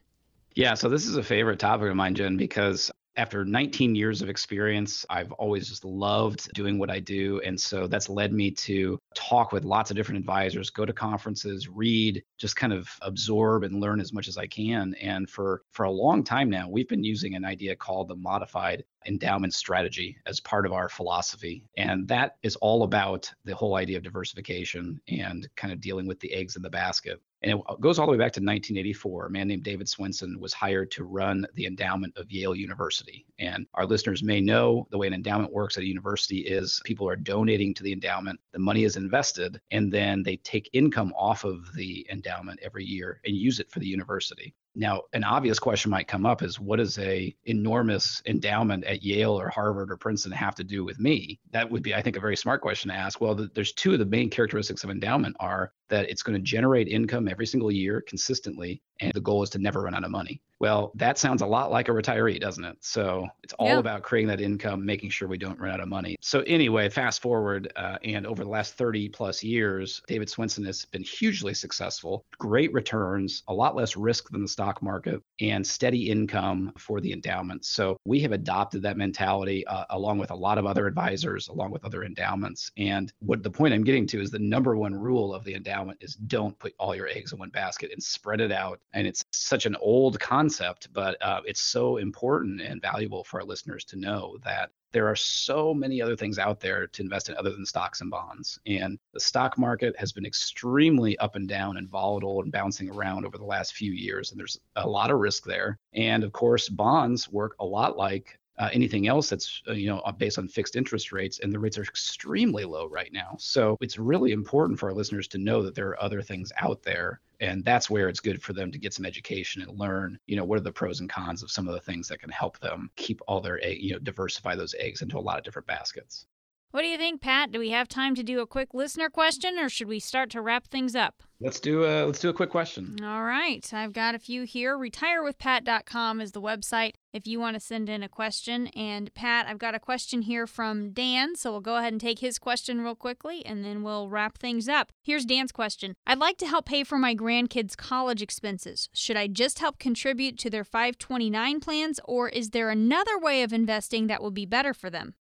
Yeah, so this is a favorite topic of mine, Jen, because after nineteen years of experience, I've always just loved doing what I do. And so that's led me to talk with lots of different advisors, go to conferences, read, just kind of absorb and learn as much as I can. And for, for a long time now, we've been using an idea called the modified endowment strategy as part of our philosophy. And that is all about the whole idea of diversification and kind of dealing with the eggs in the basket. And it goes all the way back to nineteen eighty-four. A man named David Swensen was hired to run the endowment of Yale University. And our listeners may know the way an endowment works at a university is people are donating to the endowment. The money is invested, and then they take income off of the endowment every year and use it for the university. Now, an obvious question might come up is, what does a enormous endowment at Yale or Harvard or Princeton have to do with me? That would be, I think, a very smart question to ask. Well, the, there's two of the main characteristics of endowment are that it's going to generate income every single year consistently, and the goal is to never run out of money. Well, that sounds a lot like a retiree, doesn't it? So it's all yeah. about creating that income, making sure we don't run out of money. So anyway, fast forward, uh, and over the last thirty plus years, David Swensen has been hugely successful, great returns, a lot less risk than the stock market, and steady income for the endowment. So we have adopted that mentality uh, along with a lot of other advisors, along with other endowments. And what the point I'm getting to is the number one rule of the endowment is don't put all your eggs in one basket and spread it out. And it's such an old concept. Concept, but uh, it's so important and valuable for our listeners to know that there are so many other things out there to invest in other than stocks and bonds. And the stock market has been extremely up and down and volatile and bouncing around over the last few years. And there's a lot of risk there. And of course, bonds work a lot like Uh, anything else that's, uh, you know, based on fixed interest rates, and the rates are extremely low right now. So it's really important for our listeners to know that there are other things out there, and that's where it's good for them to get some education and learn, you know, what are the pros and cons of some of the things that can help them keep all their, you know, diversify those eggs into a lot of different baskets. What do you think, Pat? Do we have time to do a quick listener question, or should we start to wrap things up? Let's do a, let's do a quick question. All right. I've got a few here. retire with pat dot com is the website if you want to send in a question. And Pat, I've got a question here from Dan, so we'll go ahead and take his question real quickly, and then we'll wrap things up. Here's Dan's question. I'd like to help pay for my grandkids' college expenses. Should I just help contribute to their five twenty-nine plans, or is there another way of investing that will be better for them?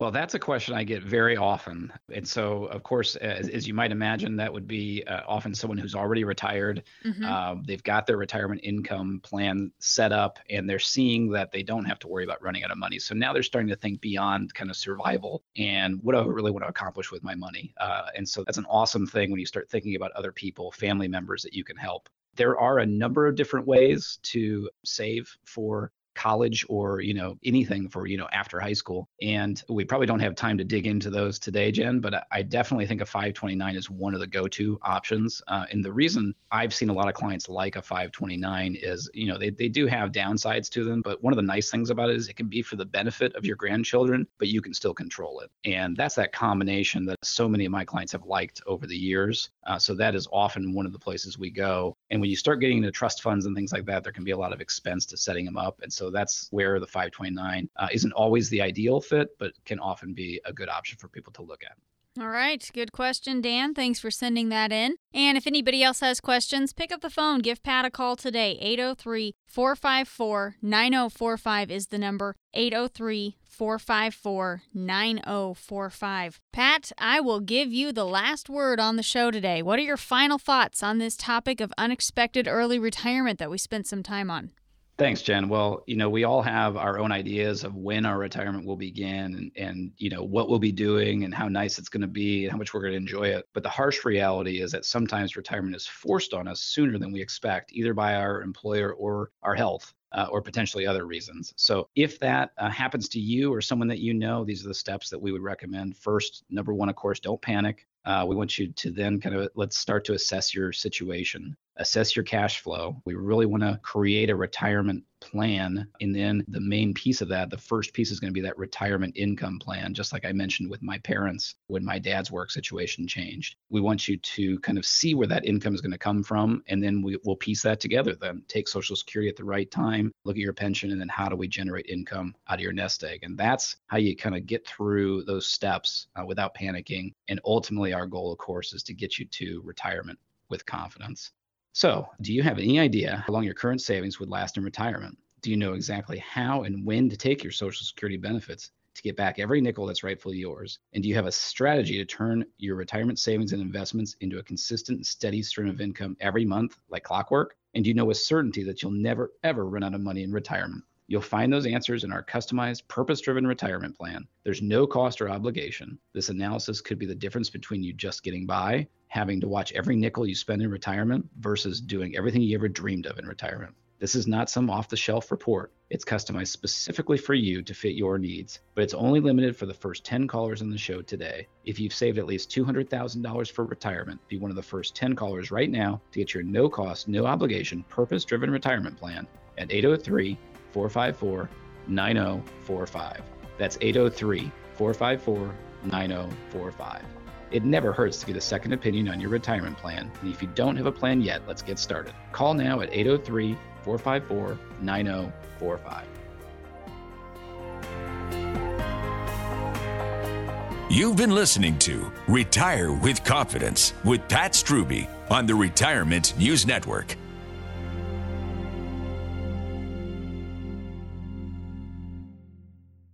Well, that's a question I get very often. And so, of course, as, as you might imagine, that would be uh, often someone who's already retired. Mm-hmm. Um, they've got their retirement income plan set up, and they're seeing that they don't have to worry about running out of money. So now they're starting to think beyond kind of survival and what do I really want to accomplish with my money. Uh, and so that's an awesome thing when you start thinking about other people, family members that you can help. There are a number of different ways to save for college or, you know, anything for, you know, after high school. And we probably don't have time to dig into those today, Jen, but I definitely think a five twenty-nine is one of the go-to options. Uh, and the reason I've seen a lot of clients like a five twenty-nine is, you know, they, they do have downsides to them, but one of the nice things about it is it can be for the benefit of your grandchildren, but you can still control it. And that's that combination that so many of my clients have liked over the years. Uh, so that is often one of the places we go. And when you start getting into trust funds and things like that, there can be a lot of expense to setting them up. And so that's where the five twenty-nine uh, isn't always the ideal fit, but can often be a good option for people to look at. All right. Good question, Dan. Thanks for sending that in. And if anybody else has questions, pick up the phone. Give Pat a call today. eight oh three, four five four, nine oh four five is the number. eight oh three, four five four, nine oh four five. Pat, I will give you the last word on the show today. What are your final thoughts on this topic of unexpected early retirement that we spent some time on? Thanks, Jen. Well, you know, we all have our own ideas of when our retirement will begin and, and, you know, what we'll be doing and how nice it's going to be and how much we're going to enjoy it. But the harsh reality is that sometimes retirement is forced on us sooner than we expect, either by our employer or our health. Uh, or potentially other reasons. So if that uh, happens to you or someone that you know, these are the steps that we would recommend. First, number one, of course, don't panic. Uh, we want you to then kind of, let's start to assess your situation, assess your cash flow. We really want to create a retirement plan. And then the main piece of that, the first piece is going to be that retirement income plan, just like I mentioned with my parents when my dad's work situation changed. We want you to kind of see where that income is going to come from, and then we will piece that together. Then take Social Security at the right time, look at your pension, and then how do we generate income out of your nest egg? And that's how you kind of get through those steps uh, without panicking. And ultimately, our goal, of course, is to get you to retirement with confidence. So, do you have any idea how long your current savings would last in retirement? Do you know exactly how and when to take your Social Security benefits to get back every nickel that's rightfully yours? And do you have a strategy to turn your retirement savings and investments into a consistent and steady stream of income every month, like clockwork? And do you know with certainty that you'll never, ever run out of money in retirement? You'll find those answers in our customized, purpose-driven retirement plan. There's no cost or obligation. This analysis could be the difference between you just getting by, having to watch every nickel you spend in retirement, versus doing everything you ever dreamed of in retirement. This is not some off-the-shelf report. It's customized specifically for you to fit your needs, but it's only limited for the first ten callers on the show today. If you've saved at least two hundred thousand dollars for retirement, be one of the first ten callers right now to get your no-cost, no-obligation, purpose-driven retirement plan at eight oh three, four five four, nine oh four five. That's eight oh three, four five four, nine oh four five. It never hurts to get a second opinion on your retirement plan. And if you don't have a plan yet, let's get started. Call now at eight oh three, four five four, nine oh four five. You've been listening to Retire with Confidence with Pat Strube on the Retirement News Network.